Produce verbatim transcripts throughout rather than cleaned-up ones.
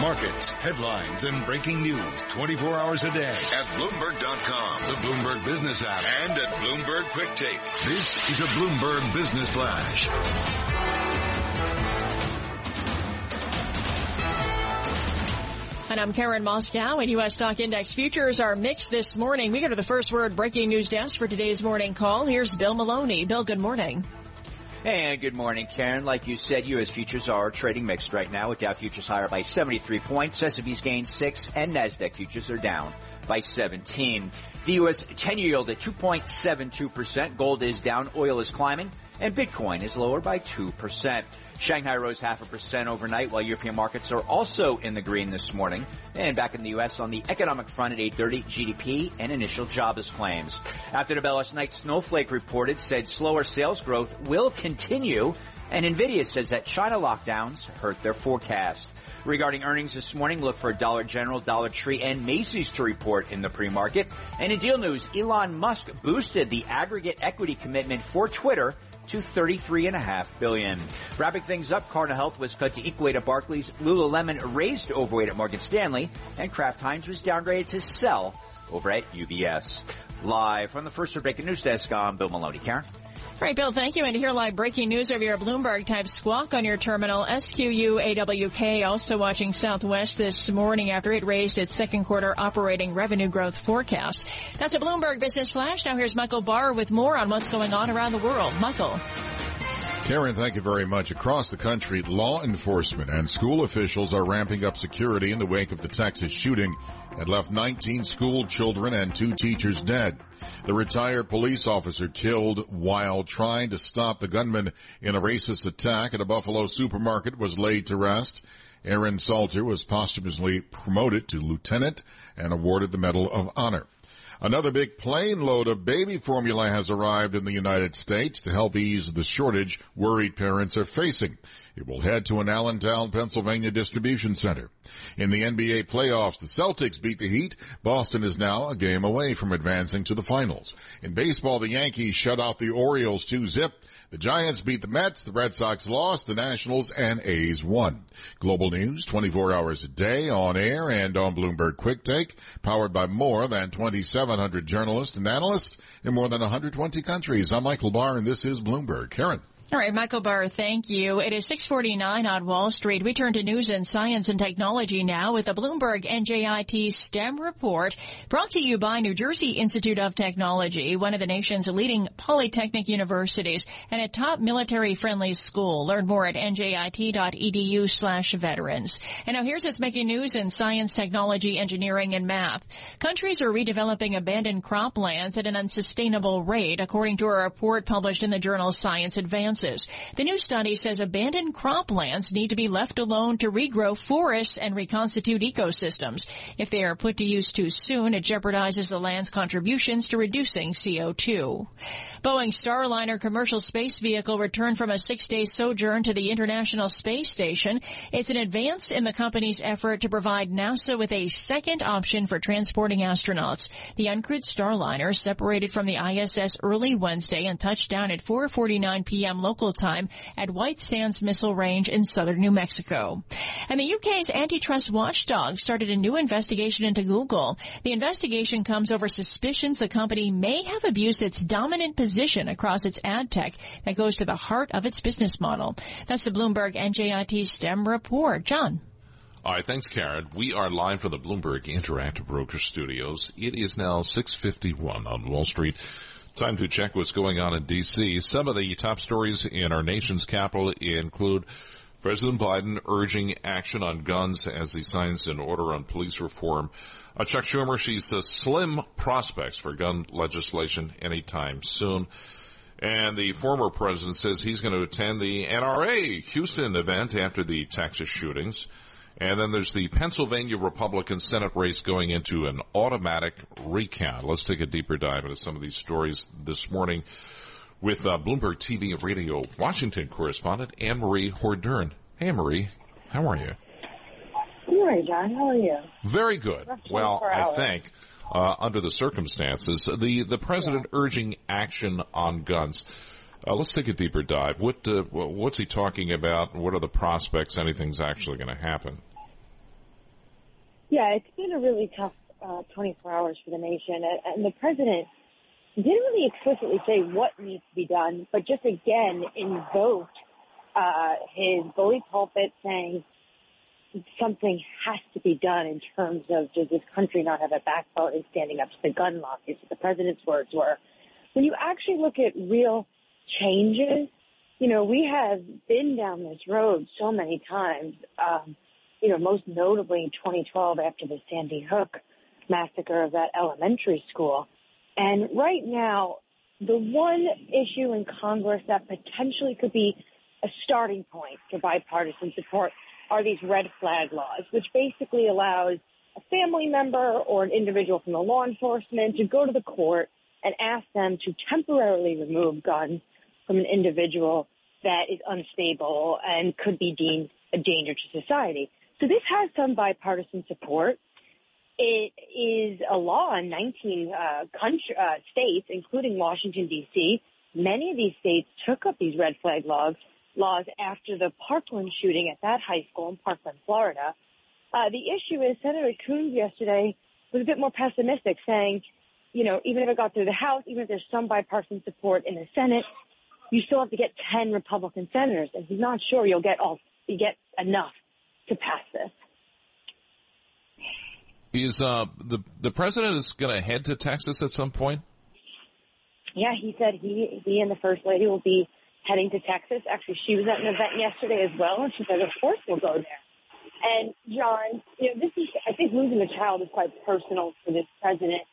Markets, headlines, and breaking news twenty-four hours a day at Bloomberg dot com, the Bloomberg Business app, and at Bloomberg Quick Take. This is a Bloomberg Business Flash. And I'm Karen Moscow, and U S stock index futures are mixed this morning. We go to the first word breaking news desk for today's morning call. Here's Bill Maloney. Bill, good morning. Hey, good morning, Karen. Like you said, U S futures are trading mixed right now, with Dow futures higher by seventy-three points. S and P's gained six, and NASDAQ futures are down by seventeen. The U S ten-year yield at two point seven two percent. Gold is down, oil is climbing, and Bitcoin is lower by two percent. Shanghai rose half a percent overnight, while European markets are also in the green this morning. And back in the U S on the economic front at eight thirty, G D P and initial jobless claims. After the bell last night, Snowflake reported said slower sales growth will continue, and NVIDIA says that China lockdowns hurt their forecast. Regarding earnings this morning, look for Dollar General, Dollar Tree, and Macy's to report in the pre-market. And in deal news, Elon Musk boosted the aggregate equity commitment for Twitter to thirty-three point five billion dollars. Wrapping things up, Cardinal Health was cut to equal weight at Barclays, Lululemon raised to overweight at Morgan Stanley, and Kraft Heinz was downgraded to sell over at U B S. Live from the First Word Breaking News Desk, I'm Bill Maloney. Karen? All right, Bill, thank you. And to hear live breaking news over your Bloomberg-type squawk on your terminal, S Q U A W K, also watching Southwest this morning after it raised its second-quarter operating revenue growth forecast. That's a Bloomberg Business Flash. Now here's Michael Barr with more on what's going on around the world. Michael. Karen, thank you very much. Across the country, law enforcement and school officials are ramping up security in the wake of the Texas shooting that left nineteen school children and two teachers dead. The retired police officer killed while trying to stop the gunman in a racist attack at a Buffalo supermarket was laid to rest. Aaron Salter was posthumously promoted to lieutenant and awarded the Medal of Honor. Another big plane load of baby formula has arrived in the United States to help ease the shortage worried parents are facing. It will head to an Allentown, Pennsylvania distribution center. In the N B A playoffs, the Celtics beat the Heat. Boston is now a game away from advancing to the finals. In baseball, the Yankees shut out the Orioles two zip. The Giants beat the Mets. The Red Sox lost. The Nationals and A's won. Global news twenty-four hours a day on air and on Bloomberg Quick Take, powered by more than twenty-seven hundred journalists and analysts in more than one hundred twenty countries. I'm Michael Barr, and this is Bloomberg. Karen. All right, Michael Barr, thank you. It is six forty-nine on Wall Street. We turn to news and science and technology now with the Bloomberg N J I T STEM report brought to you by New Jersey Institute of Technology, one of the nation's leading polytechnic universities and a top military-friendly school. Learn more at N J I T dot E D U slash veterans. And now here's what's making news in science, technology, engineering, and math. Countries are redeveloping abandoned croplands at an unsustainable rate, according to a report published in the journal Science Advances. The new study says abandoned croplands need to be left alone to regrow forests and reconstitute ecosystems. If they are put to use too soon, it jeopardizes the land's contributions to reducing C O two. Boeing's Starliner commercial space vehicle returned from a six-day sojourn to the International Space Station. It's an advance in the company's effort to provide NASA with a second option for transporting astronauts. The uncrewed Starliner separated from the I S S early Wednesday and touched down at four forty-nine p.m. local time at White Sands Missile Range in southern New Mexico. And the U K's antitrust watchdog started a new investigation into Google. The investigation comes over suspicions the company may have abused its dominant position across its ad tech that goes to the heart of its business model. That's the Bloomberg N J I T STEM report. John. All right, thanks, Karen. We are live from the Bloomberg Interactive Brokers Studios. It is now six fifty-one on Wall Street. Time to check what's going on in D C. Some of the top stories in our nation's capital include President Biden urging action on guns as he signs an order on police reform. Uh, Chuck Schumer, she says slim prospects for gun legislation anytime soon. And the former president says he's going to attend the N R A Houston event after the Texas shootings. And then there's the Pennsylvania Republican Senate race going into an automatic recount. Let's take a deeper dive into some of these stories this morning with uh, Bloomberg T V and Radio Washington correspondent Anne-Marie Hordern. Hey, Anne-Marie, how are you? Good morning, John. How are you? Very good. Well, I hours. think uh, under the circumstances, the, the president yeah. urging action on guns. Uh, let's take a deeper dive. What uh, what's he talking about? What are the prospects? Anything's actually going to happen? Yeah, it's been a really tough uh, twenty-four hours for the nation. And the president didn't really explicitly say what needs to be done, but just again invoked uh, his bully pulpit saying something has to be done in terms of does this country not have a backbone in standing up to the gun lobbies. The president's words were, when you actually look at real changes, you know, we have been down this road so many times, um, you know, most notably in twenty twelve after the Sandy Hook massacre of that elementary school. And right now, the one issue in Congress that potentially could be a starting point for bipartisan support are these red flag laws, which basically allows a family member or an individual from the law enforcement to go to the court and ask them to temporarily remove guns from an individual that is unstable and could be deemed a danger to society. So this has some bipartisan support. It is a law in nineteen uh, country, uh, states, including Washington, D C. Many of these states took up these red flag laws, laws after the Parkland shooting at that high school in Parkland, Florida. Uh, the issue is Senator Coons yesterday was a bit more pessimistic, saying, you know, even if it got through the House, even if there's some bipartisan support in the Senate, you still have to get ten Republican senators, and he's not sure you'll get all you get enough to pass this. Is uh, the the president is going to head to Texas at some point? Yeah, he said he he and the first lady will be heading to Texas. Actually, she was at an event yesterday as well, and she said, of course, we'll go there. And John, you know, this is I think losing a child is quite personal for this president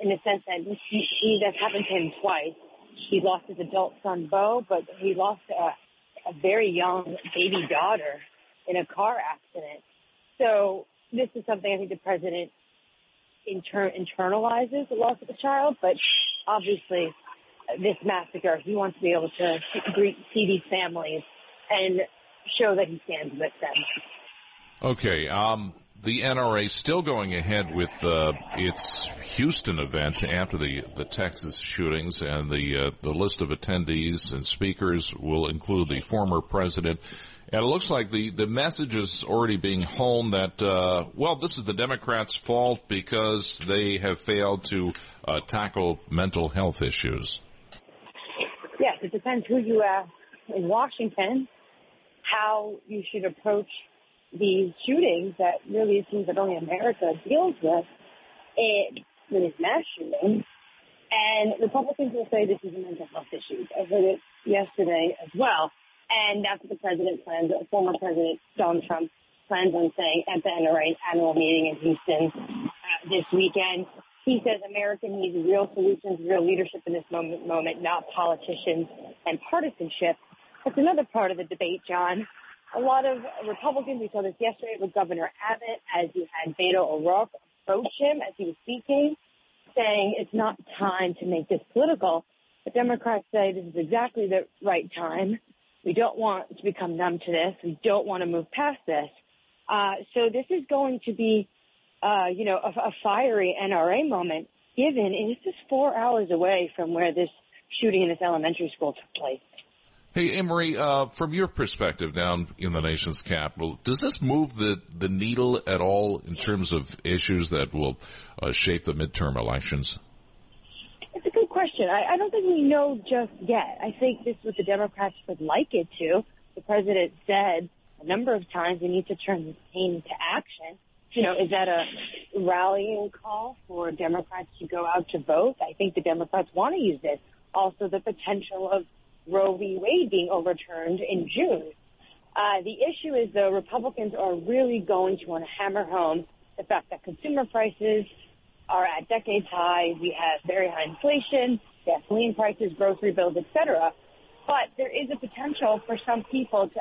in the sense that he, he that's happened to him twice. He lost his adult son, Beau, but he lost a, a very young baby daughter in a car accident. So this is something I think the president inter- internalizes, the loss of a child. But obviously, this massacre, he wants to be able to see, see these families and show that he stands with them. Okay. Um, the N R A still going ahead with uh, its Houston event after the, the Texas shootings, and the uh, the list of attendees and speakers will include the former president. And it looks like the, the message is already being honed that, uh, well, this is the Democrats' fault because they have failed to uh, tackle mental health issues. Yes, it depends who you ask in Washington, how you should approach these shootings that really it seems that only America deals with, it, these mass shootings. And Republicans will say this is a mental health issue. I heard it yesterday as well. And that's what the president plans, former President Donald Trump plans on saying at the N R A annual meeting in Houston uh, this weekend. He says America needs real solutions, real leadership in this moment, moment, not politicians and partisanship. That's another part of the debate, John. A lot of Republicans, we saw this yesterday with Governor Abbott, as you had Beto O'Rourke approach him as he was speaking, saying it's not time to make this political. The Democrats say this is exactly the right time. We don't want to become numb to this. We don't want to move past this. Uh, so this is going to be, uh, you know, a, a fiery N R A moment, given and this is four hours away from where this shooting in this elementary school took place. Hey, Anne-Marie, uh, from your perspective down in the nation's capital, does this move the, the needle at all in terms of issues that will uh, shape the midterm elections? It's a good question. I, I don't think we know just yet. I think this is what the Democrats would like it to. The president said a number of times we need to turn this pain into action. You know, is that a rallying call for Democrats to go out to vote? I think the Democrats want to use this. Also, the potential of Roe v. Wade being overturned in June. Uh, the issue is, though, Republicans are really going to want to hammer home the fact that consumer prices are at decades high. We have very high inflation, gasoline prices, grocery bills, et cetera. But there is a potential for some people to,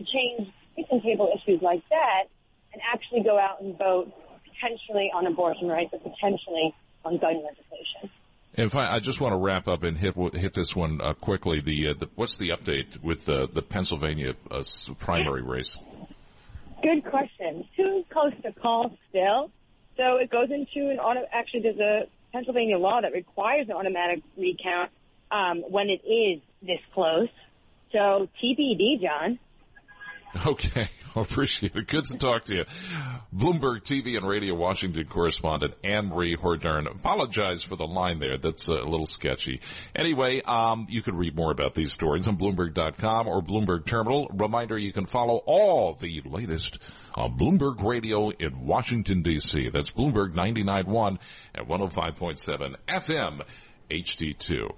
to change kitchen table issues like that and actually go out and vote potentially on abortion rights or potentially on gun legislation. If I, I just want to wrap up and hit hit this one uh, quickly, the, uh, the what's the update with uh, the Pennsylvania uh, primary race? Good question. Too close to call still. So it goes into an auto. Actually, there's a Pennsylvania law that requires an automatic recount um, when it is this close. So T B D, John. Okay, I appreciate it. Good to talk to you. Bloomberg T V and Radio Washington correspondent Anne-Marie Hordern. Apologize for the line there. That's a little sketchy. Anyway, um, you can read more about these stories on Bloomberg dot com or Bloomberg Terminal. Reminder, you can follow all the latest on Bloomberg Radio in Washington, D C. That's Bloomberg ninety-nine point one at one oh five point seven F M. H D two.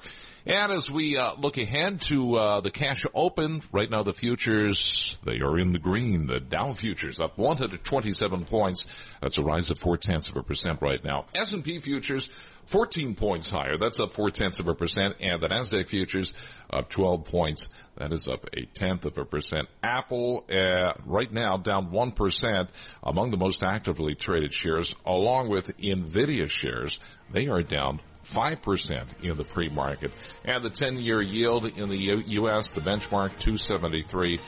And as we uh, look ahead to uh, the cash open, right now the futures, they are in the green. The Dow futures up one hundred twenty-seven points. That's a rise of four-tenths of a percent right now. S and P futures, fourteen points higher. That's up four-tenths of a percent. And the NASDAQ futures up twelve points. That is up a tenth of a percent. Apple uh, right now down one percent, among the most actively traded shares, along with NVIDIA shares. They are down five percent in the pre-market. And the ten-year yield in the U S, the benchmark two seventy-three,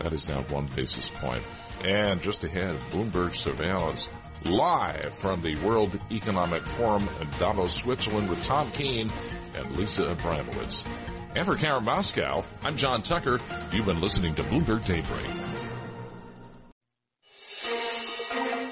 that is down one basis point. And just ahead, Bloomberg surveillance live from the World Economic Forum in Davos, Switzerland with Tom Keene and Lisa Abramowitz. And for Karen Moscow, I'm John Tucker. You've been listening to Bloomberg Daybreak.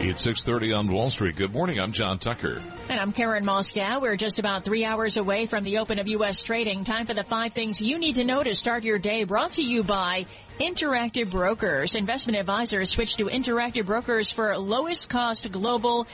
It's six thirty on Wall Street. Good morning. I'm John Tucker. And I'm Karen Moscow. We're just about three hours away from the open of U S trading. Time for the five things you need to know to start your day. Brought to you by Interactive Brokers. Investment advisors switch to Interactive Brokers for lowest cost global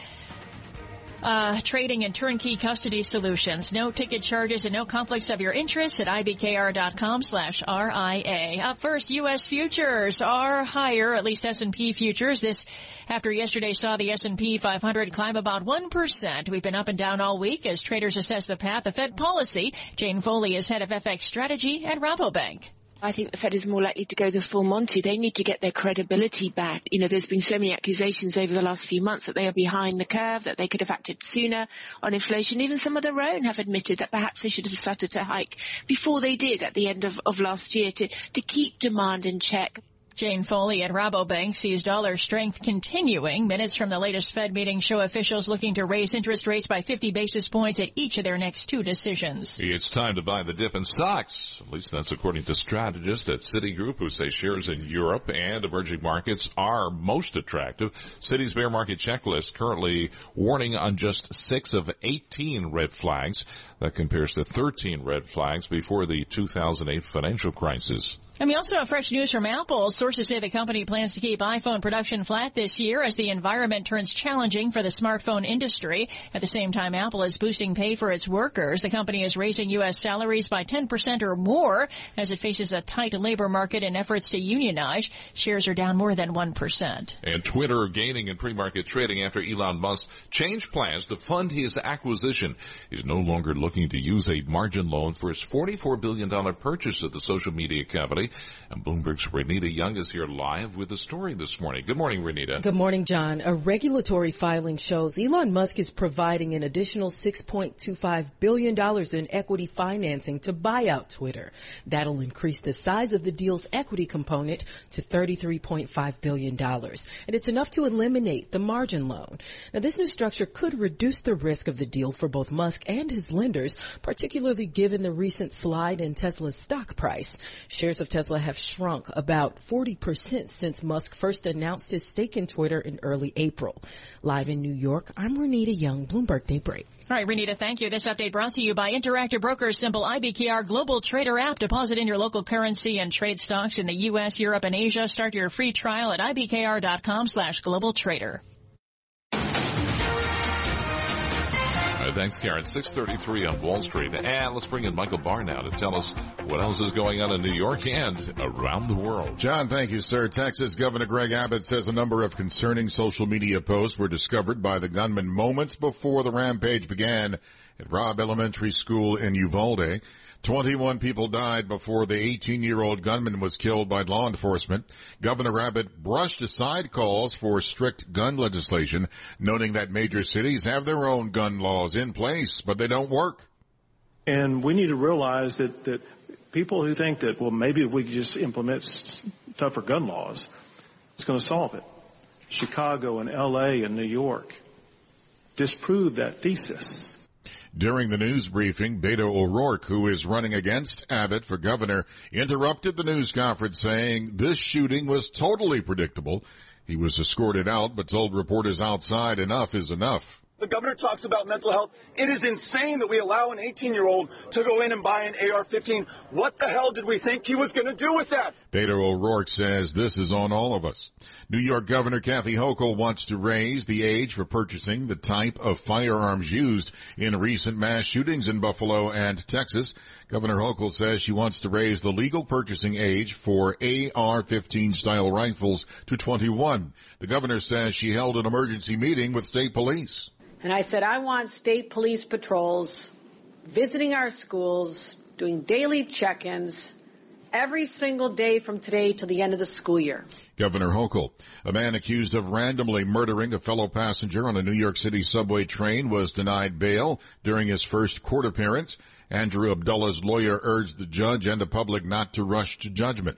Uh, trading and turnkey custody solutions. No ticket charges and no conflicts of your interests at I B K R dot com slash R I A. Up first, U S futures are higher, at least S and P futures. This after yesterday saw the S and P five hundred climb about one percent. We've been up and down all week as traders assess the path of Fed policy. Jane Foley is head of F X strategy at Rabobank. I think the Fed is more likely to go the full Monty. They need to get their credibility back. You know, there's been so many accusations over the last few months that they are behind the curve, that they could have acted sooner on inflation. Even some of their own have admitted that perhaps they should have started to hike before they did at the end of, of last year to, to keep demand in check. Jane Foley at Rabobank sees dollar strength continuing. Minutes from the latest Fed meeting show officials looking to raise interest rates by fifty basis points at each of their next two decisions. It's time to buy the dip in stocks. At least that's according to strategists at Citigroup, who say shares in Europe and emerging markets are most attractive. Citi's bear market checklist currently warning on just six of eighteen red flags. That compares to thirteen red flags before the two thousand eight financial crisis. And we also have fresh news from Apple. Sources say the company plans to keep iPhone production flat this year as the environment turns challenging for the smartphone industry. At the same time, Apple is boosting pay for its workers. The company is raising U S salaries by ten percent or more as it faces a tight labor market and efforts to unionize. Shares are down more than one percent. And Twitter gaining in pre-market trading after Elon Musk changed plans to fund his acquisition. He's no longer looking to use a margin loan for his forty-four billion dollars purchase of the social media company. And Bloomberg's Renita Young is here live with the story this morning. Good morning, Renita. Good morning, John. A regulatory filing shows Elon Musk is providing an additional six point two five billion dollars in equity financing to buy out Twitter. That'll increase the size of the deal's equity component to thirty-three point five billion dollars. And it's enough to eliminate the margin loan. Now, this new structure could reduce the risk of the deal for both Musk and his lenders, particularly given the recent slide in Tesla's stock price. Shares of Tesla have shrunk about forty percent since Musk first announced his stake in Twitter in early April. Live in New York, I'm Renita Young, Bloomberg Daybreak. All right, Renita, thank you. This update brought to you by Interactive Brokers, symbol I B K R, global trader app. Deposit in your local currency and trade stocks in the U S, Europe, and Asia. Start your free trial at ibkr.com slash global trader. All right, thanks, Karen. six thirty-three on Wall Street. And let's bring in Michael Barr now to tell us what else is going on in New York and around the world. John, thank you, sir. Texas Governor Greg Abbott says a number of concerning social media posts were discovered by the gunman moments before the rampage began at Robb Elementary School in Uvalde. twenty-one people died before the eighteen-year-old gunman was killed by law enforcement. Governor Abbott brushed aside calls for strict gun legislation, noting that major cities have their own gun laws in place, but they don't work. And we need to realize that, that people who think that, well, maybe if we could just implement tougher gun laws, it's going to solve it. Chicago and L A and New York disproved that thesis. During the news briefing, Beto O'Rourke, who is running against Abbott for governor, interrupted the news conference saying this shooting was totally predictable. He was escorted out but told reporters outside enough is enough. The governor talks about mental health. It is insane that we allow an eighteen-year-old to go in and buy an A R fifteen. What the hell did we think he was going to do with that? Beto O'Rourke says this is on all of us. New York Governor Kathy Hochul wants to raise the age for purchasing the type of firearms used in recent mass shootings in Buffalo and Texas. Governor Hochul says she wants to raise the legal purchasing age for A R fifteen-style rifles to twenty-one. The governor says she held an emergency meeting with state police. And I said, I want state police patrols visiting our schools, doing daily check-ins every single day from today till the end of the school year. Governor Hochul, a man accused of randomly murdering a fellow passenger on a New York City subway train, was denied bail during his first court appearance. Andrew Abdullah's lawyer urged the judge and the public not to rush to judgment.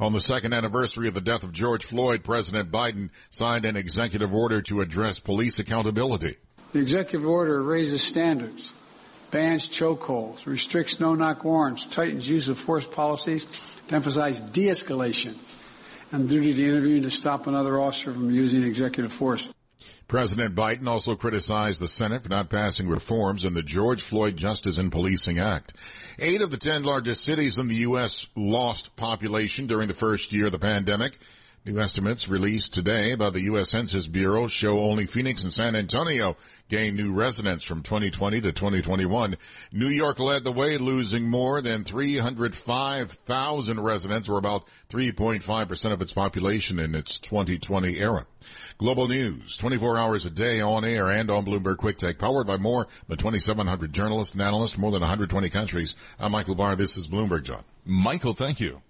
On the second anniversary of the death of George Floyd, President Biden signed an executive order to address police accountability. The executive order raises standards, bans chokeholds, restricts no-knock warrants, tightens use of force policies to emphasize de-escalation and the duty to intervene to stop another officer from using executive force. President Biden also criticized the Senate for not passing reforms in the George Floyd Justice and Policing Act. Eight of the ten largest cities in the U S lost population during the first year of the pandemic. New estimates released today by the U S Census Bureau show only Phoenix and San Antonio gained new residents from twenty twenty to twenty twenty-one. New York led the way, losing more than three hundred five thousand residents, or about three point five percent of its population in its twenty twenty era. Global news, twenty-four hours a day on air and on Bloomberg Quick Take, powered by more than twenty-seven hundred journalists and analysts, more than one hundred twenty countries. I'm Michael Barr. This is Bloomberg, John. Michael, thank you.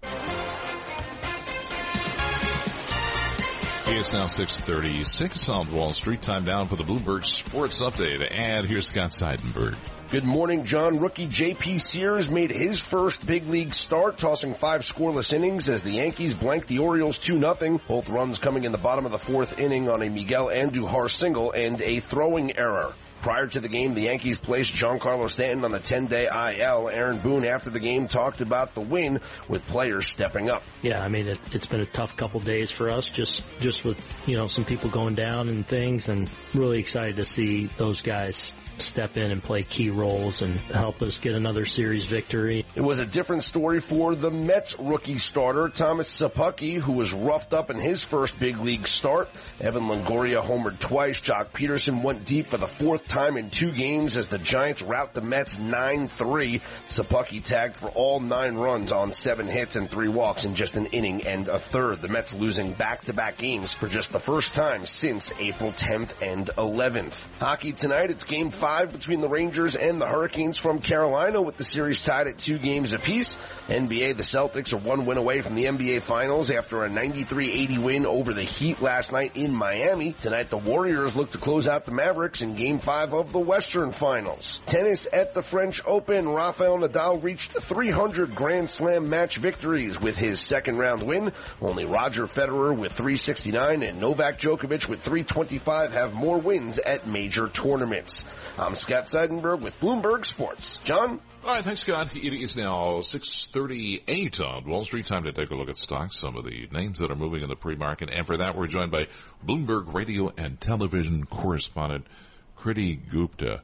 It's now six thirty-six on Wall Street. Time down for the Bloomberg Sports Update. And here's Scott Seidenberg. Good morning, John. Rookie J P. Sears made his first big league start, tossing five scoreless innings as the Yankees blanked the Orioles two nothing. Both runs coming in the bottom of the fourth inning on a Miguel Andujar single and a throwing error. Prior to the game, the Yankees placed Giancarlo Stanton on the ten-day I L. Aaron Boone, after the game, talked about the win with players stepping up. Yeah, I mean, it, it's been a tough couple days for us, just just with, you know, some people going down and things, and really excited to see those guys step in and play key roles and help us get another series victory. It was a different story for the Mets rookie starter, Thomas Szapucki, who was roughed up in his first big league start. Evan Longoria homered twice. Jack Peterson went deep for the fourth time in two games as the Giants rout the Mets nine three. Szapucki tagged for all nine runs on seven hits and three walks in just an inning and a third. The Mets losing back-to-back games for just the first time since April tenth and eleventh. Hockey tonight, it's game five. Five between the Rangers and the Hurricanes from Carolina, with the series tied at two games apiece. N B A, the Celtics are one win away from the N B A Finals after a ninety-three eighty win over the Heat last night in Miami. Tonight, the Warriors look to close out the Mavericks in Game five of the Western Finals. Tennis at the French Open. Rafael Nadal reached three hundred Grand Slam match victories with his second round win. Only Roger Federer with three sixty-nine and Novak Djokovic with three twenty-five have more wins at major tournaments. I'm Scott Seidenberg with Bloomberg Sports. John? All right, thanks, Scott. It is now six thirty-eight on Wall Street. Time to take a look at stocks, some of the names that are moving in the pre-market. And for that, we're joined by Bloomberg Radio and Television correspondent Kriti Gupta.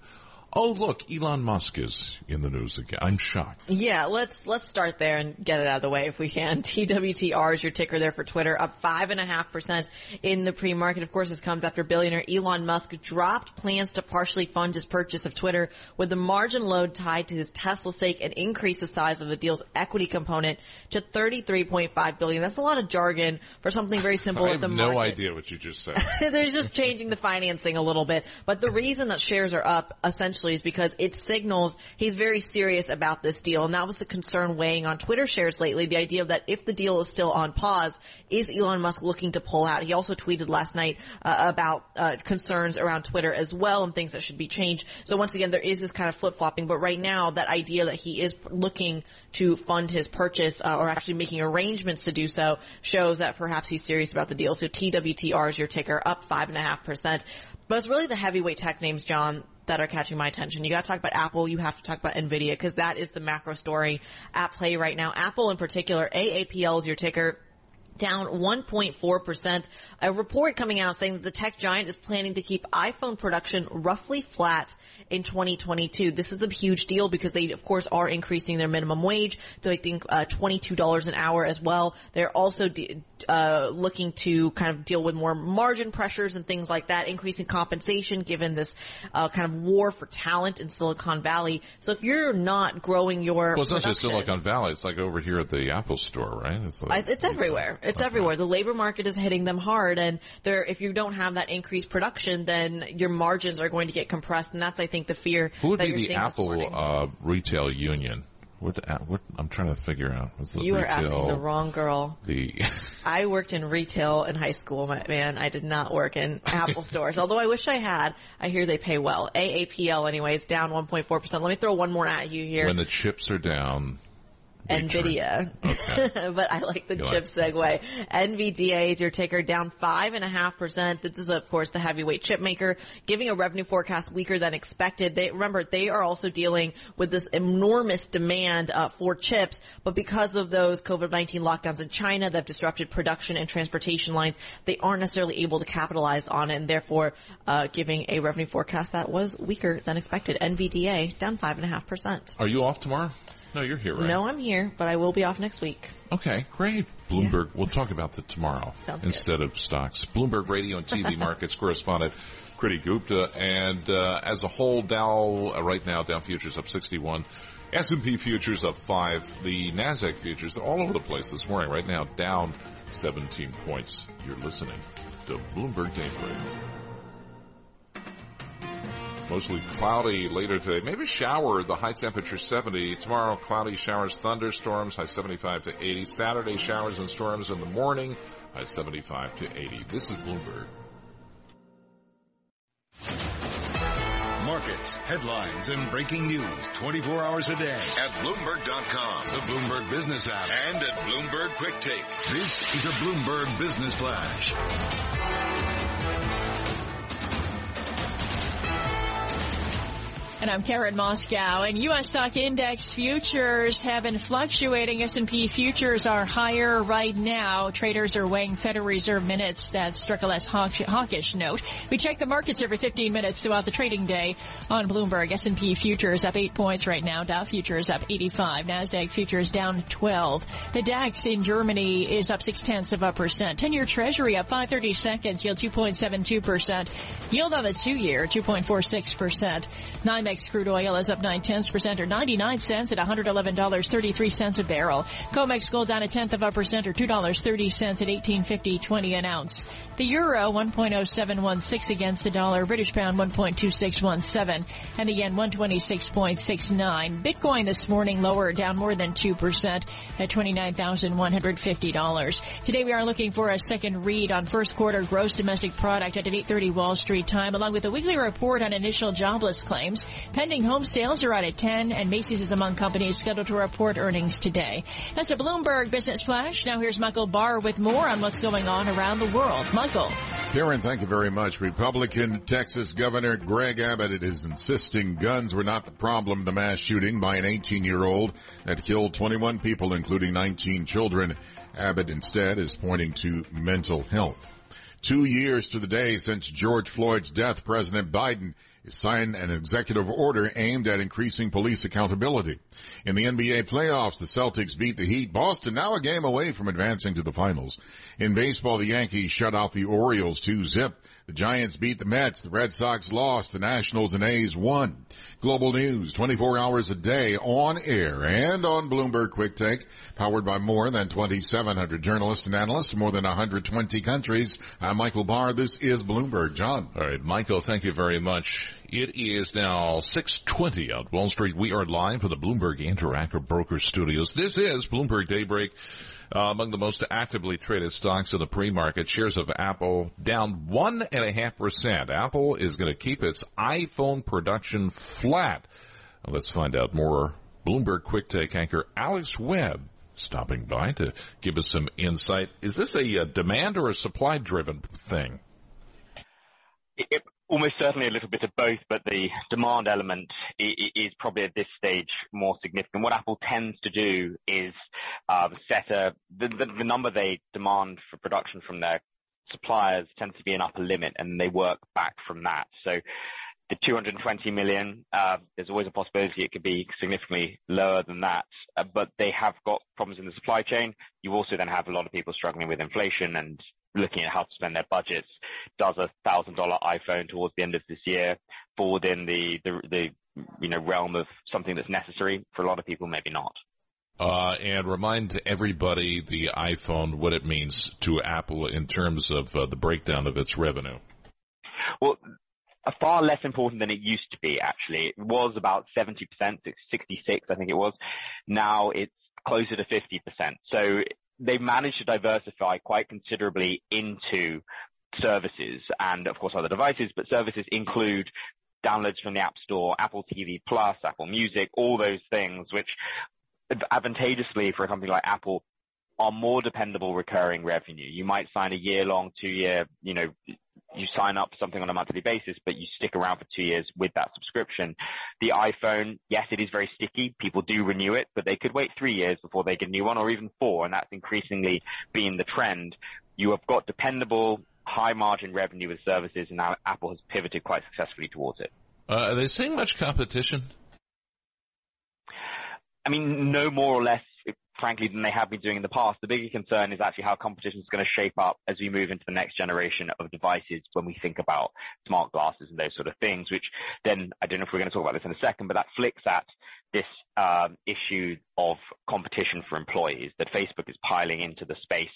Oh, look, Elon Musk is in the news again. I'm shocked. Yeah, let's let's start there and get it out of the way if we can. T W T R is your ticker there for Twitter, up five point five percent in the pre-market. Of course, this comes after billionaire Elon Musk dropped plans to partially fund his purchase of Twitter with the margin load tied to his Tesla stake and increased the size of the deal's equity component to thirty-three point five billion dollars. That's a lot of jargon for something very simple. I have the no market. idea what you just said. They're just changing the financing a little bit. But the reason that shares are up essentially is because it signals he's very serious about this deal. And that was the concern weighing on Twitter shares lately, the idea that if the deal is still on pause, is Elon Musk looking to pull out? He also tweeted last night uh, about uh, concerns around Twitter as well and things that should be changed. So once again, there is this kind of flip-flopping. But right now, that idea that he is looking to fund his purchase uh, or actually making arrangements to do so shows that perhaps he's serious about the deal. So T W T R is your ticker, up five point five percent. But it's really the heavyweight tech names, John, that are catching my attention. You got to talk about Apple. You have to talk about NVIDIA because that is the macro story at play right now. Apple in particular, A A P L is your ticker, down one point four percent. A report coming out saying that the tech giant is planning to keep iPhone production roughly flat in twenty twenty-two. This is a huge deal because they, of course, are increasing their minimum wage to, I think, uh, twenty-two dollars an hour as well. They're also de- uh, looking to kind of deal with more margin pressures and things like that, increasing compensation given this uh, kind of war for talent in Silicon Valley. So if you're not growing your Well, it's not just Silicon Valley. It's like over here at the Apple store, right? It's, like, it's everywhere. It's okay. everywhere. The labor market is hitting them hard, and they're, if you don't have that increased production, then your margins are going to get compressed, and that's, I think, the fear. Who would that be you're the Apple uh, retail union? What, what? I'm trying to figure out. What's the you retail, are asking the wrong girl. The I worked in retail in high school, man. I did not work in Apple stores, although I wish I had. I hear they pay well. A A P L, anyways, down one point four percent. Let me throw one more at you here. When the chips are down. NVIDIA. Okay. But I like the you chip like- segue. NVIDIA is your ticker, down five point five percent. This is, of course, the heavyweight chip maker, giving a revenue forecast weaker than expected. They remember, they are also dealing with this enormous demand uh, for chips, but because of those COVID nineteen lockdowns in China that have disrupted production and transportation lines, they aren't necessarily able to capitalize on it, and therefore uh, giving a revenue forecast that was weaker than expected. NVIDIA, down five point five percent. Are you off tomorrow? No, you're here, right? No, I'm here, but I will be off next week. Okay, great. Bloomberg, yeah. We'll talk about that tomorrow Sounds instead good. Of stocks. Bloomberg Radio and T V Markets correspondent Kriti Gupta. And uh, as a whole, Dow, uh, right now, Dow futures up sixty-one. S and P futures up five. The NASDAQ futures are all over the place this morning. Right now, down seventeen points. You're listening to Bloomberg Daybreak. Mostly cloudy later today. Maybe shower. The high temperature seventy. Tomorrow, cloudy, showers, thunderstorms. High seventy-five to eighty. Saturday, showers and storms in the morning. High seventy-five to eighty. This is Bloomberg. Markets, headlines, and breaking news twenty-four hours a day at Bloomberg dot com, the Bloomberg Business app, and at Bloomberg Quick Take. This is a Bloomberg Business Flash. And I'm Karen Moscow, and U S stock index futures have been fluctuating. S and P futures are higher right now. Traders are weighing Federal Reserve minutes that struck a less hawkish note. We check the markets every fifteen minutes throughout the trading day on Bloomberg. S and P futures up eight points right now. Dow futures up eighty-five. NASDAQ futures down twelve. The DAX in Germany is up six-tenths of a percent. Ten-year Treasury up five thirty-seconds, yield two point seven two percent. Yield on the two-year, two point four six percent. Nine Crude oil is up nine-tenths percent or ninety-nine cents at one hundred eleven dollars and thirty-three cents a barrel. COMEX gold down a tenth of a percent or two dollars and thirty cents at eighteen fifty twenty an ounce. The euro one point oh seven one six against the dollar. British pound one point two six one seven. And the yen one twenty-six point six nine. Bitcoin this morning lower, down more than two percent at twenty-nine thousand one hundred fifty dollars. Today we are looking for a second read on first quarter gross domestic product at eight thirty Wall Street time, along with a weekly report on initial jobless claims. Pending home sales are out at ten, and Macy's is among companies scheduled to report earnings today. That's a Bloomberg Business Flash. Now here's Michael Barr with more on what's going on around the world. Michael. Karen, thank you very much. Republican Texas Governor Greg Abbott is insisting guns were not the problem. The mass shooting by an eighteen-year-old that killed twenty-one people, including nineteen children. Abbott instead is pointing to mental health. Two years to the day since George Floyd's death, President Biden signed an executive order aimed at increasing police accountability. In the N B A playoffs, the Celtics beat the Heat. Boston now a game away from advancing to the finals. In baseball, the Yankees shut out the Orioles two zip. The Giants beat the Mets. The Red Sox lost. The Nationals and A's won. Global news, twenty-four hours a day on air and on Bloomberg Quick Take, powered by more than twenty-seven hundred journalists and analysts, more than one hundred twenty countries. I'm Michael Barr. This is Bloomberg. John. All right, Michael, thank you very much. It is now six twenty on Wall Street. We are live for the Bloomberg Interactive Brokers Studios. This is Bloomberg Daybreak. Uh, among the most actively traded stocks in the pre-market, shares of Apple down one point five percent. Apple is going to keep its iPhone production flat. Let's find out more. Bloomberg Quick Take anchor Alex Webb stopping by to give us some insight. Is this a, a demand or a supply-driven thing? It- Almost certainly a little bit of both, but the demand element is probably at this stage more significant. What Apple tends to do is um, set a the, the, the number they demand for production from their suppliers tends to be an upper limit, and they work back from that. So the two hundred twenty million, uh, there's always a possibility it could be significantly lower than that, uh, but they have got problems in the supply chain. You also then have a lot of people struggling with inflation and looking at how to spend their budgets. Does a thousand dollar iPhone towards the end of this year fall within the, the, the, you know, realm of something that's necessary? For a lot of people, maybe not. Uh, and remind everybody the iPhone, what it means to Apple in terms of uh, the breakdown of its revenue. Well, far less important than it used to be, actually. It was about seventy percent, sixty-six, I think it was. Now it's closer to fifty percent. So they've managed to diversify quite considerably into services and, of course, other devices, but services include downloads from the App Store, Apple T V Plus, Apple Music, all those things, which advantageously for a company like Apple are more dependable recurring revenue. You might sign a year-long, two-year, you know, you sign up for something on a monthly basis, but you stick around for two years with that subscription. The iPhone, yes, it is very sticky. People do renew it, but they could wait three years before they get a new one, or even four, and that's increasingly been the trend. You have got dependable, high-margin revenue with services, and now Apple has pivoted quite successfully towards it. Uh, are they seeing much competition? I mean, no more or less, frankly, than they have been doing in the past. The bigger concern is actually how competition is going to shape up as we move into the next generation of devices when we think about smart glasses and those sort of things, which then, I don't know if we're going to talk about this in a second, but that flicks at this um, issue of competition for employees, that Facebook is piling into the space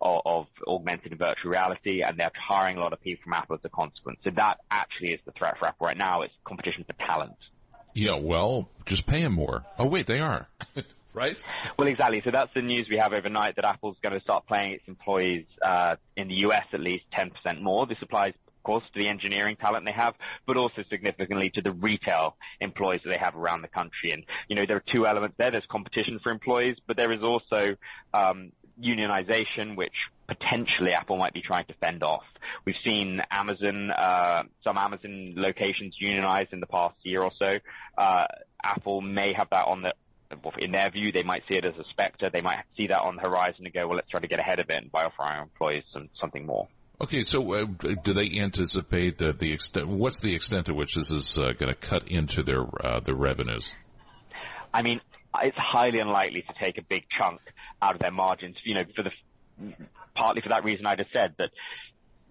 of, of augmented and virtual reality, and they're hiring a lot of people from Apple as a consequence. So that actually is the threat for Apple right now. It's competition for talent. Yeah, well, just pay them more. Oh, wait, they are. Right? Well, exactly. So that's the news we have overnight, that Apple's going to start paying its employees, uh, in the U S at least, ten percent more. This applies, of course, to the engineering talent they have, but also significantly to the retail employees that they have around the country. And, you know, there are two elements there. There's competition for employees, but there is also um, unionization, which potentially Apple might be trying to fend off. We've seen Amazon, uh, some Amazon locations unionized in the past year or so. Uh, Apple may have that on the in their view, they might see it as a specter. They might see that on the horizon and go, well, let's try to get ahead of it by offering our employees some, something more. Okay, so uh, do they anticipate that the extent, what's the extent to which this is uh, going to cut into their, uh, their revenues? I mean, it's highly unlikely to take a big chunk out of their margins, you know, for the, partly for that reason I just said, that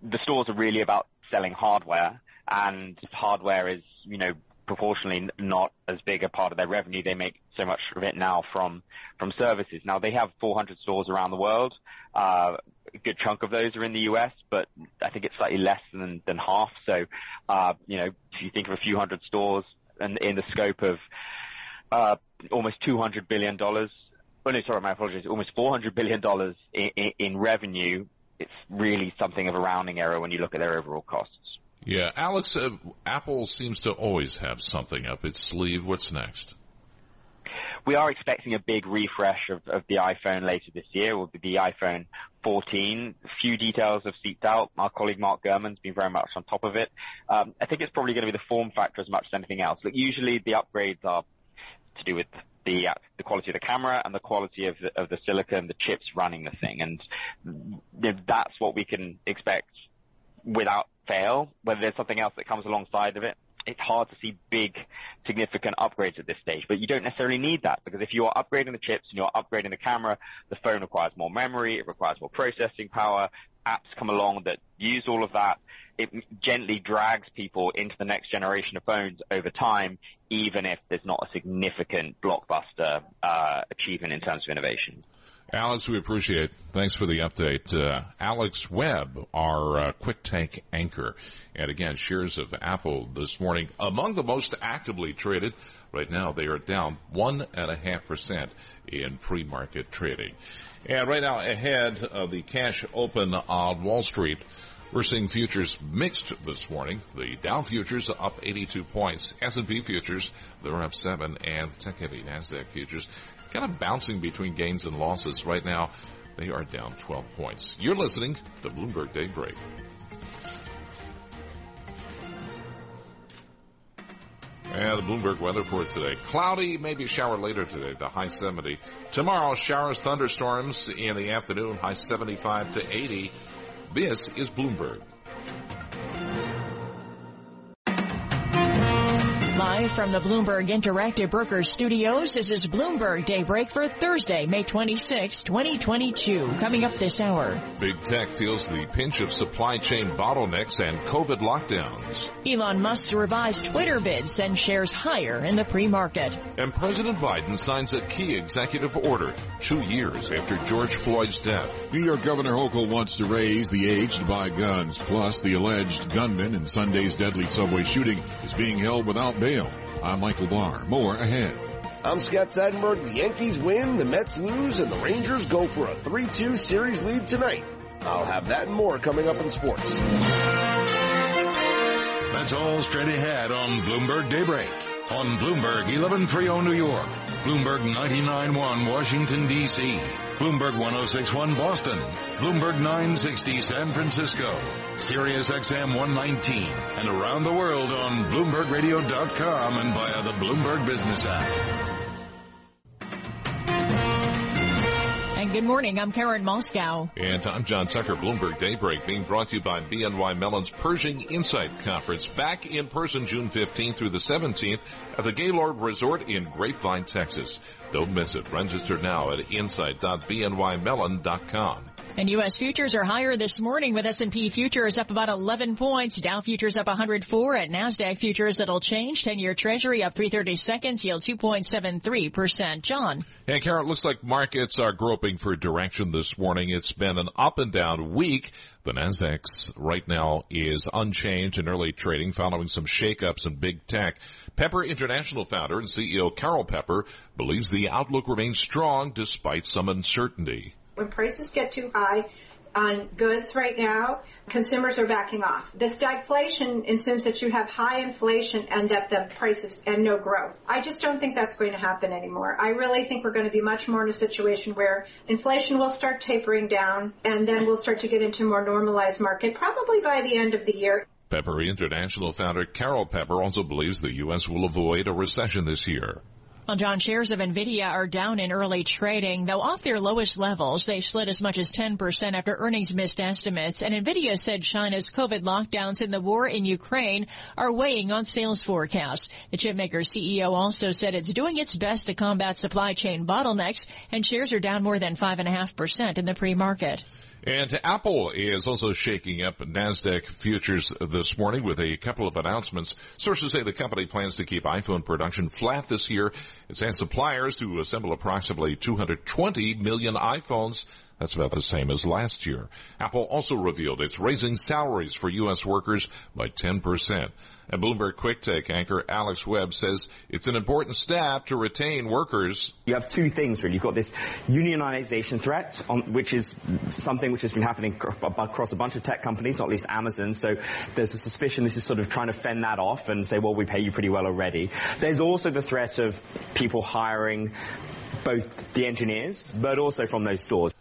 the stores are really about selling hardware, and hardware is, you know, proportionally not as big a part of their revenue. They make so much of it now from from services. Now, they have four hundred stores around the world. Uh, a good chunk of those are in the U S, but I think it's slightly less than, than half. So, uh, you know, if you think of a few hundred stores and in the scope of uh, almost two hundred billion dollars, oh, no, sorry, my apologies, almost four hundred billion dollars in, in, in revenue, it's really something of a rounding error when you look at their overall costs. Yeah, Alex, uh, Apple seems to always have something up its sleeve. What's next? We are expecting a big refresh of, of the iPhone later this year. It will be the iPhone fourteen. Few details have seeped out. Our colleague Mark Gurman's been very much on top of it. Um, I think it's probably going to be the form factor as much as anything else. Look, usually the upgrades are to do with the uh, the quality of the camera and the quality of the, of the silicon, the chips running the thing, and that's what we can expect without fail. Whether there's something else that comes alongside of it, it's hard to see big, significant upgrades at this stage, but you don't necessarily need that, because if you are upgrading the chips and you're upgrading the camera, the phone requires more memory, it requires more processing power. Apps come along that use all of that. It gently drags people into the next generation of phones over time, even if there's not a significant blockbuster uh, achievement in terms of innovation. Alex, we appreciate it. Thanks for the update. Uh, Alex Webb, our uh, Quick Take anchor. And again, shares of Apple this morning among the most actively traded. Right now, they are down one point five percent in pre-market trading. And right now, ahead of the cash open on Wall Street, we're seeing futures mixed this morning. The Dow futures up eighty-two points. S and P futures, they're up seven. And the tech heavy NASDAQ futures kind of bouncing between gains and losses. Right now, they are down twelve points. You're listening to Bloomberg Daybreak. And the Bloomberg weather report today. Cloudy, maybe a shower later today, the high seventy. Tomorrow, showers, thunderstorms in the afternoon, high seventy-five to eighty. This is Bloomberg. Live from the Bloomberg Interactive Brokers studios, this is Bloomberg Daybreak for Thursday, May twenty-sixth, twenty twenty-two. Coming up this hour. Big tech feels the pinch of supply chain bottlenecks and COVID lockdowns. Elon Musk's revised Twitter bid sends shares higher in the pre-market. And President Biden signs a key executive order two years after George Floyd's death. New York Governor Hochul wants to raise the age to buy guns. Plus, the alleged gunman in Sunday's deadly subway shooting is being held without bail. I'm Michael Barr. More ahead. I'm Scott Seidenberg. The Yankees win, the Mets lose, and the Rangers go for a three two series lead tonight. I'll have that and more coming up in sports. That's all straight ahead on Bloomberg Daybreak. On Bloomberg eleven thirty New York, Bloomberg ninety-nine point one Washington, D C, Bloomberg one oh six point one Boston, Bloomberg nine sixty San Francisco, Sirius X M one nineteen, and around the world on Bloomberg Radio dot com and via the Bloomberg Business app. Good morning. I'm Karen Moscow. And I'm John Tucker. Bloomberg Daybreak being brought to you by B N Y Mellon's Pershing Insight Conference. Back in person June fifteenth through the seventeenth at the Gaylord Resort in Grapevine, Texas. Don't miss it. Register now at insight dot b n y mellon dot com. And U S futures are higher this morning, with S and P futures up about eleven points, Dow futures up one hundred four, and NASDAQ futures that'll change. ten-year Treasury up three thirty-seconds, yield two point seven three percent. John. Hey, Karen, it looks like markets are groping for direction this morning. It's been an up-and-down week. The Nasdaq right now is unchanged in early trading following some shakeups in big tech. Pepper International founder and C E O Carol Pepper believes the outlook remains strong despite some uncertainty. When prices get too high on goods right now, consumers are backing off. This stagflation assumes that you have high inflation and that the prices and no growth. I just don't think that's going to happen anymore. I really think we're going to be much more in a situation where inflation will start tapering down, and then we'll start to get into a more normalized market probably by the end of the year. Pepper International founder Carol Pepper also believes the U S will avoid a recession this year. Well, John, shares of NVIDIA are down in early trading, though off their lowest levels. They slid as much as ten percent after earnings missed estimates. And NVIDIA said China's COVID lockdowns and the war in Ukraine are weighing on sales forecasts. The chipmaker C E O also said it's doing its best to combat supply chain bottlenecks, and shares are down more than five point five percent in the pre-market. And Apple is also shaking up NASDAQ futures this morning with a couple of announcements. Sources say the company plans to keep iPhone production flat this year. It's asked suppliers to assemble approximately two hundred twenty million iPhones. That's about the same as last year. Apple also revealed it's raising salaries for U S workers by ten percent. And Bloomberg Quick Take anchor Alex Webb says it's an important step to retain workers. You have two things, really. You've got this unionization threat, on, which is something which has been happening across a bunch of tech companies, not least Amazon. So there's a suspicion this is sort of trying to fend that off and say, well, we pay you pretty well already. There's also the threat of people hiring both the engineers, but also from those stores.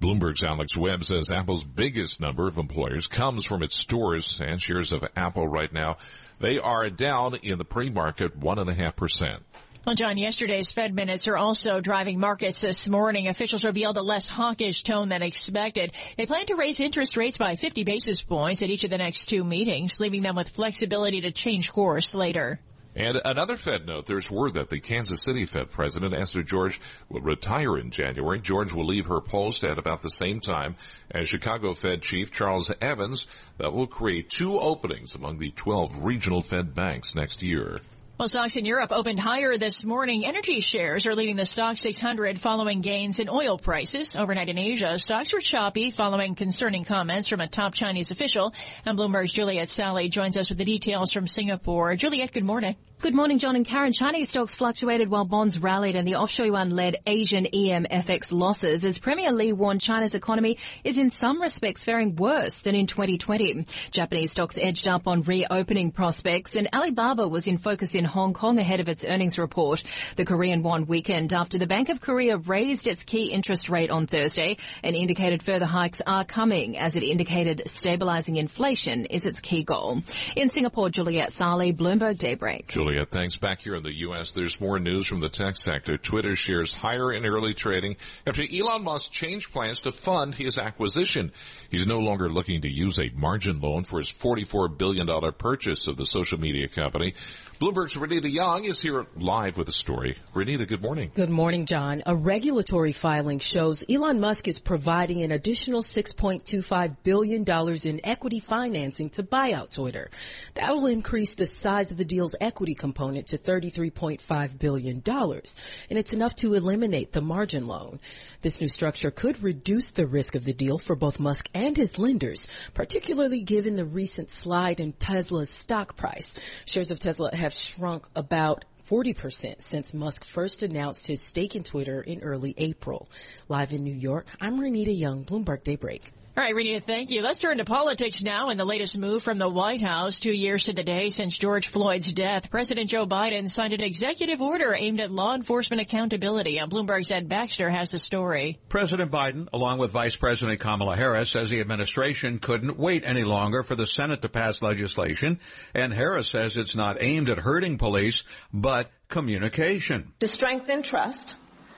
Bloomberg's Alex Webb says Apple's biggest number of employers comes from its stores, and shares of Apple right now, they are down in the pre-market one point five percent. Well, John, yesterday's Fed minutes are also driving markets this morning. Officials revealed a less hawkish tone than expected. They plan to raise interest rates by fifty basis points at each of the next two meetings, leaving them with flexibility to change course later. And another Fed note, there's word that the Kansas City Fed president, Esther George, will retire in January. George will leave her post at about the same time as Chicago Fed Chief Charles Evans. That will create two openings among the twelve regional Fed banks next year. Well, stocks in Europe opened higher this morning. Energy shares are leading the stock six hundred following gains in oil prices. Overnight in Asia, stocks were choppy following concerning comments from a top Chinese official. And Bloomberg's Juliet Sally joins us with the details from Singapore. Juliet, good morning. Good morning, John and Karen. Chinese stocks fluctuated while bonds rallied and the offshore yuan led Asian E M F X losses as Premier Lee warned China's economy is in some respects faring worse than in twenty twenty. Japanese stocks edged up on reopening prospects and Alibaba was in focus in Hong Kong ahead of its earnings report. The Korean won weakened after the Bank of Korea raised its key interest rate on Thursday and indicated further hikes are coming as it indicated stabilizing inflation is its key goal. In Singapore, Juliet Sali, Bloomberg Daybreak. Juliet. Thanks. Back here in the U S, there's more news from the tech sector. Twitter shares higher in early trading after Elon Musk changed plans to fund his acquisition. He's no longer looking to use a margin loan for his forty-four billion dollars purchase of the social media company. Bloomberg's Renita Young is here live with a story. Renita, good morning. Good morning, John. A regulatory filing shows Elon Musk is providing an additional six point two five billion dollars in equity financing to buy out Twitter. That will increase the size of the deal's equity component to thirty-three point five billion dollars, and it's enough to eliminate the margin loan. This new structure could reduce the risk of the deal for both Musk and his lenders, particularly given the recent slide in Tesla's stock price. Shares of Tesla have shrunk about forty percent since Musk first announced his stake in Twitter in early April. Live in New York, I'm Renita Young, Bloomberg Daybreak. All right, Renita, thank you. Let's turn to politics now and the latest move from the White House. Two years to the day since George Floyd's death, President Joe Biden signed an executive order aimed at law enforcement accountability. And Bloomberg's Ed Baxter has the story. President Biden, along with Vice President Kamala Harris, says the administration couldn't wait any longer for the Senate to pass legislation. And Harris says it's not aimed at hurting police, but communication. To strengthen trust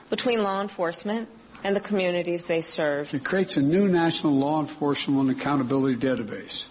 between law enforcement and the communities they serve. It creates a new national law enforcement and accountability database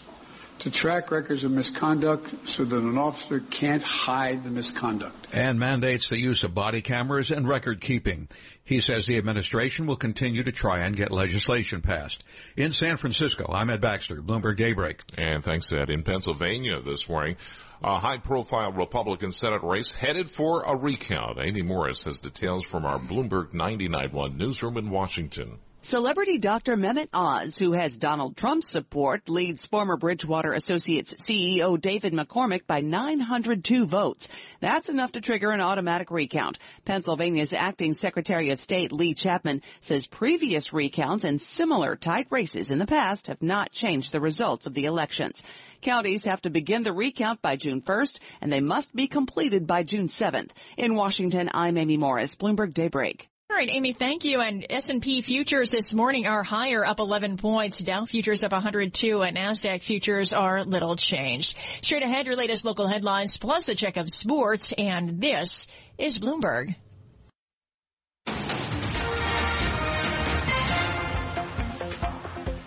to track records of misconduct so that an officer can't hide the misconduct. And mandates the use of body cameras and record keeping. He says the administration will continue to try and get legislation passed. In San Francisco, I'm Ed Baxter, Bloomberg Daybreak. And thanks, Ed. In Pennsylvania this morning, a high-profile Republican Senate race headed for a recount. Amy Morris has details from our Bloomberg ninety-nine point one newsroom in Washington. Celebrity Doctor Mehmet Oz, who has Donald Trump's support, leads former Bridgewater Associates C E O David McCormick by nine hundred two votes. That's enough to trigger an automatic recount. Pennsylvania's acting Secretary of State Lee Chapman says previous recounts and similar tight races in the past have not changed the results of the elections. Counties have to begin the recount by June first, and they must be completed by June seventh. In Washington, I'm Amy Morris, Bloomberg Daybreak. All right, Amy, thank you. And S and P futures this morning are higher, up eleven points. Dow futures up one hundred two, and NASDAQ futures are little changed. Straight ahead, your latest local headlines, plus a check of sports, and this is Bloomberg.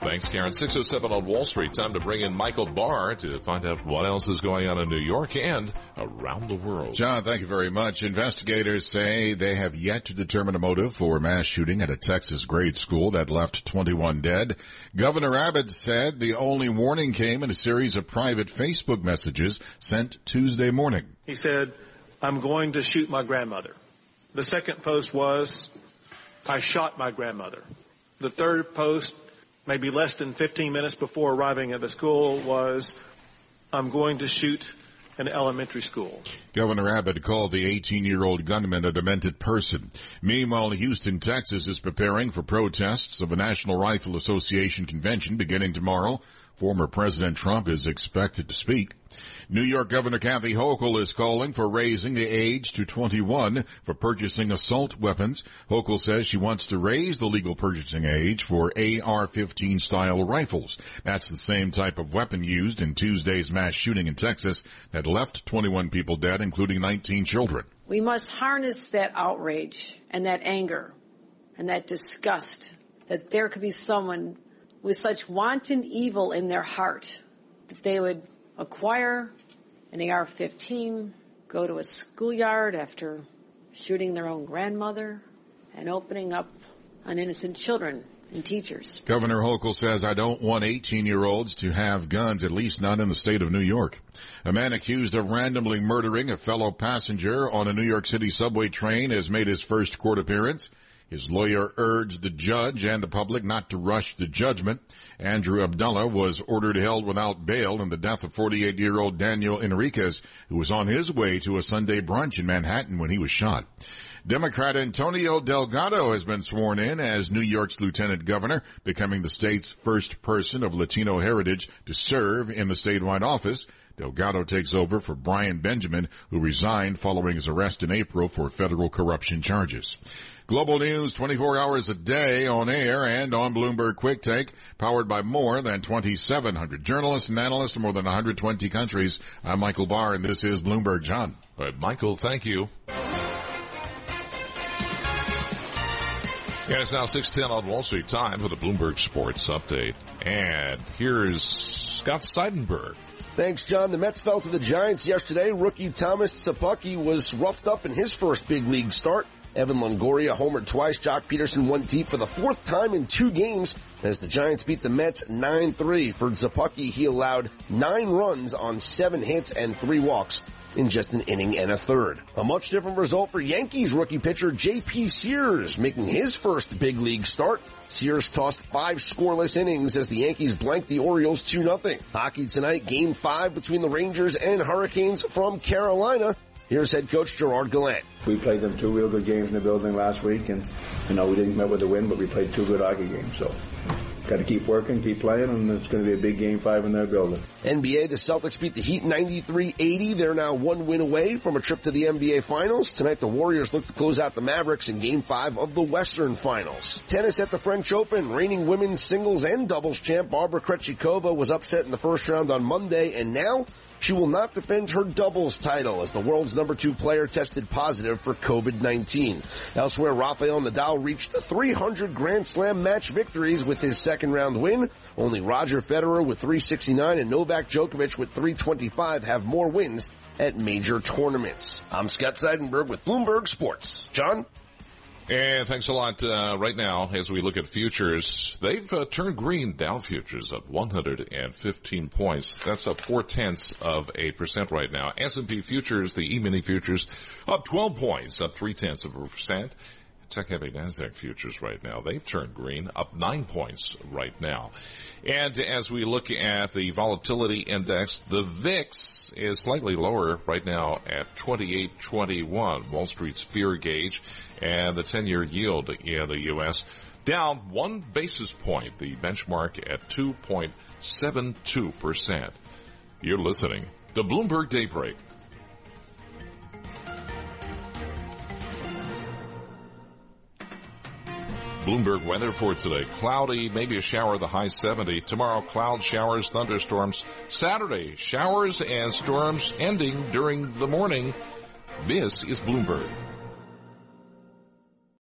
Thanks, Karen. six oh seven on Wall Street. Time to bring in Michael Barr to find out what else is going on in New York and around the world. John, thank you very much. Investigators say they have yet to determine a motive for a mass shooting at a Texas grade school that left twenty-one dead. Governor Abbott said the only warning came in a series of private Facebook messages sent Tuesday morning. He said, "I'm going to shoot my grandmother." The second post was, "I shot my grandmother." The third post, maybe less than fifteen minutes before arriving at the school, was, I'm going to shoot an elementary school. Governor Abbott called the eighteen-year-old gunman a demented person. Meanwhile, Houston, Texas is preparing for protests of a National Rifle Association convention beginning tomorrow. Former President Trump is expected to speak. New York Governor Kathy Hochul is calling for raising the age to twenty-one for purchasing assault weapons. Hochul says she wants to raise the legal purchasing age for A R fifteen style rifles. That's the same type of weapon used in Tuesday's mass shooting in Texas that left twenty-one people dead, including nineteen children. We must harness that outrage and that anger and that disgust that there could be someone with such wanton evil in their heart that they would acquire an A R fifteen, go to a schoolyard after shooting their own grandmother, and opening up on innocent children and teachers. Governor Hochul says, I don't want eighteen-year-olds to have guns, at least not in the state of New York. A man accused of randomly murdering a fellow passenger on a New York City subway train has made his first court appearance. His lawyer urged the judge and the public not to rush to judgment. Andrew Abdullah was ordered held without bail in the death of forty-eight-year-old Daniel Enriquez, who was on his way to a Sunday brunch in Manhattan when he was shot. Democrat Antonio Delgado has been sworn in as New York's lieutenant governor, becoming the state's first person of Latino heritage to serve in the statewide office. Delgado takes over for Brian Benjamin, who resigned following his arrest in April for federal corruption charges. Global news twenty-four hours a day on air and on Bloomberg Quick Take, powered by more than twenty-seven hundred journalists and analysts in more than one hundred twenty countries. I'm Michael Barr, and this is Bloomberg. John. All right, Michael, thank you. Yeah, it's now six ten on Wall Street. Time for the Bloomberg Sports Update. And here's Scott Seidenberg. Thanks, John. The Mets fell to the Giants yesterday. Rookie Thomas Szapucki was roughed up in his first big league start. Evan Longoria homered twice. Jack Peterson went deep for the fourth time in two games as the Giants beat the Mets nine three. For Szapucki, he allowed nine runs on seven hits and three walks in just an inning and a third. A much different result for Yankees rookie pitcher J P Sears making his first big league start. Sears tossed five scoreless innings as the Yankees blanked the Orioles two nothing. Hockey tonight, game five between the Rangers and Hurricanes from Carolina. Here's head coach Gerard Gallant. We played them two real good games in the building last week, and you know we didn't come up with a win, but we played two good hockey games. So got to keep working, keep playing, and it's going to be a big game five in their building. N B A, the Celtics beat the Heat ninety-three eighty. They're now one win away from a trip to the N B A Finals. Tonight, the Warriors look to close out the Mavericks in Game five of the Western Finals. Tennis at the French Open. Reigning women's singles and doubles champ Barbara Krejcikova was upset in the first round on Monday, and now she will not defend her doubles title as the world's number two player tested positive for COVID nineteen. Elsewhere, Rafael Nadal reached three hundred Grand Slam match victories with his second round win. Only Roger Federer with three sixty-nine and Novak Djokovic with three twenty-five have more wins at major tournaments. I'm Scott Seidenberg with Bloomberg Sports. John? And thanks a lot. Uh, right now, as we look at futures, they've uh, turned green. Dow futures up one hundred fifteen points. That's up four-tenths of a percent right now. S and P futures, the E-mini futures, up twelve points, up three-tenths of a percent. Tech-heavy NASDAQ futures right now, they've turned green, up nine points right now. And as we look at the volatility index, the V I X is slightly lower right now at twenty-eight twenty-one, Wall Street's fear gauge, and the ten-year yield in the U S down one basis point, the benchmark at two point seven two percent. You're listening to Bloomberg Daybreak. Bloomberg weather for today. Cloudy, maybe a shower, the high seventy. Tomorrow, cloud showers, thunderstorms. Saturday, showers and storms ending during the morning. This is Bloomberg.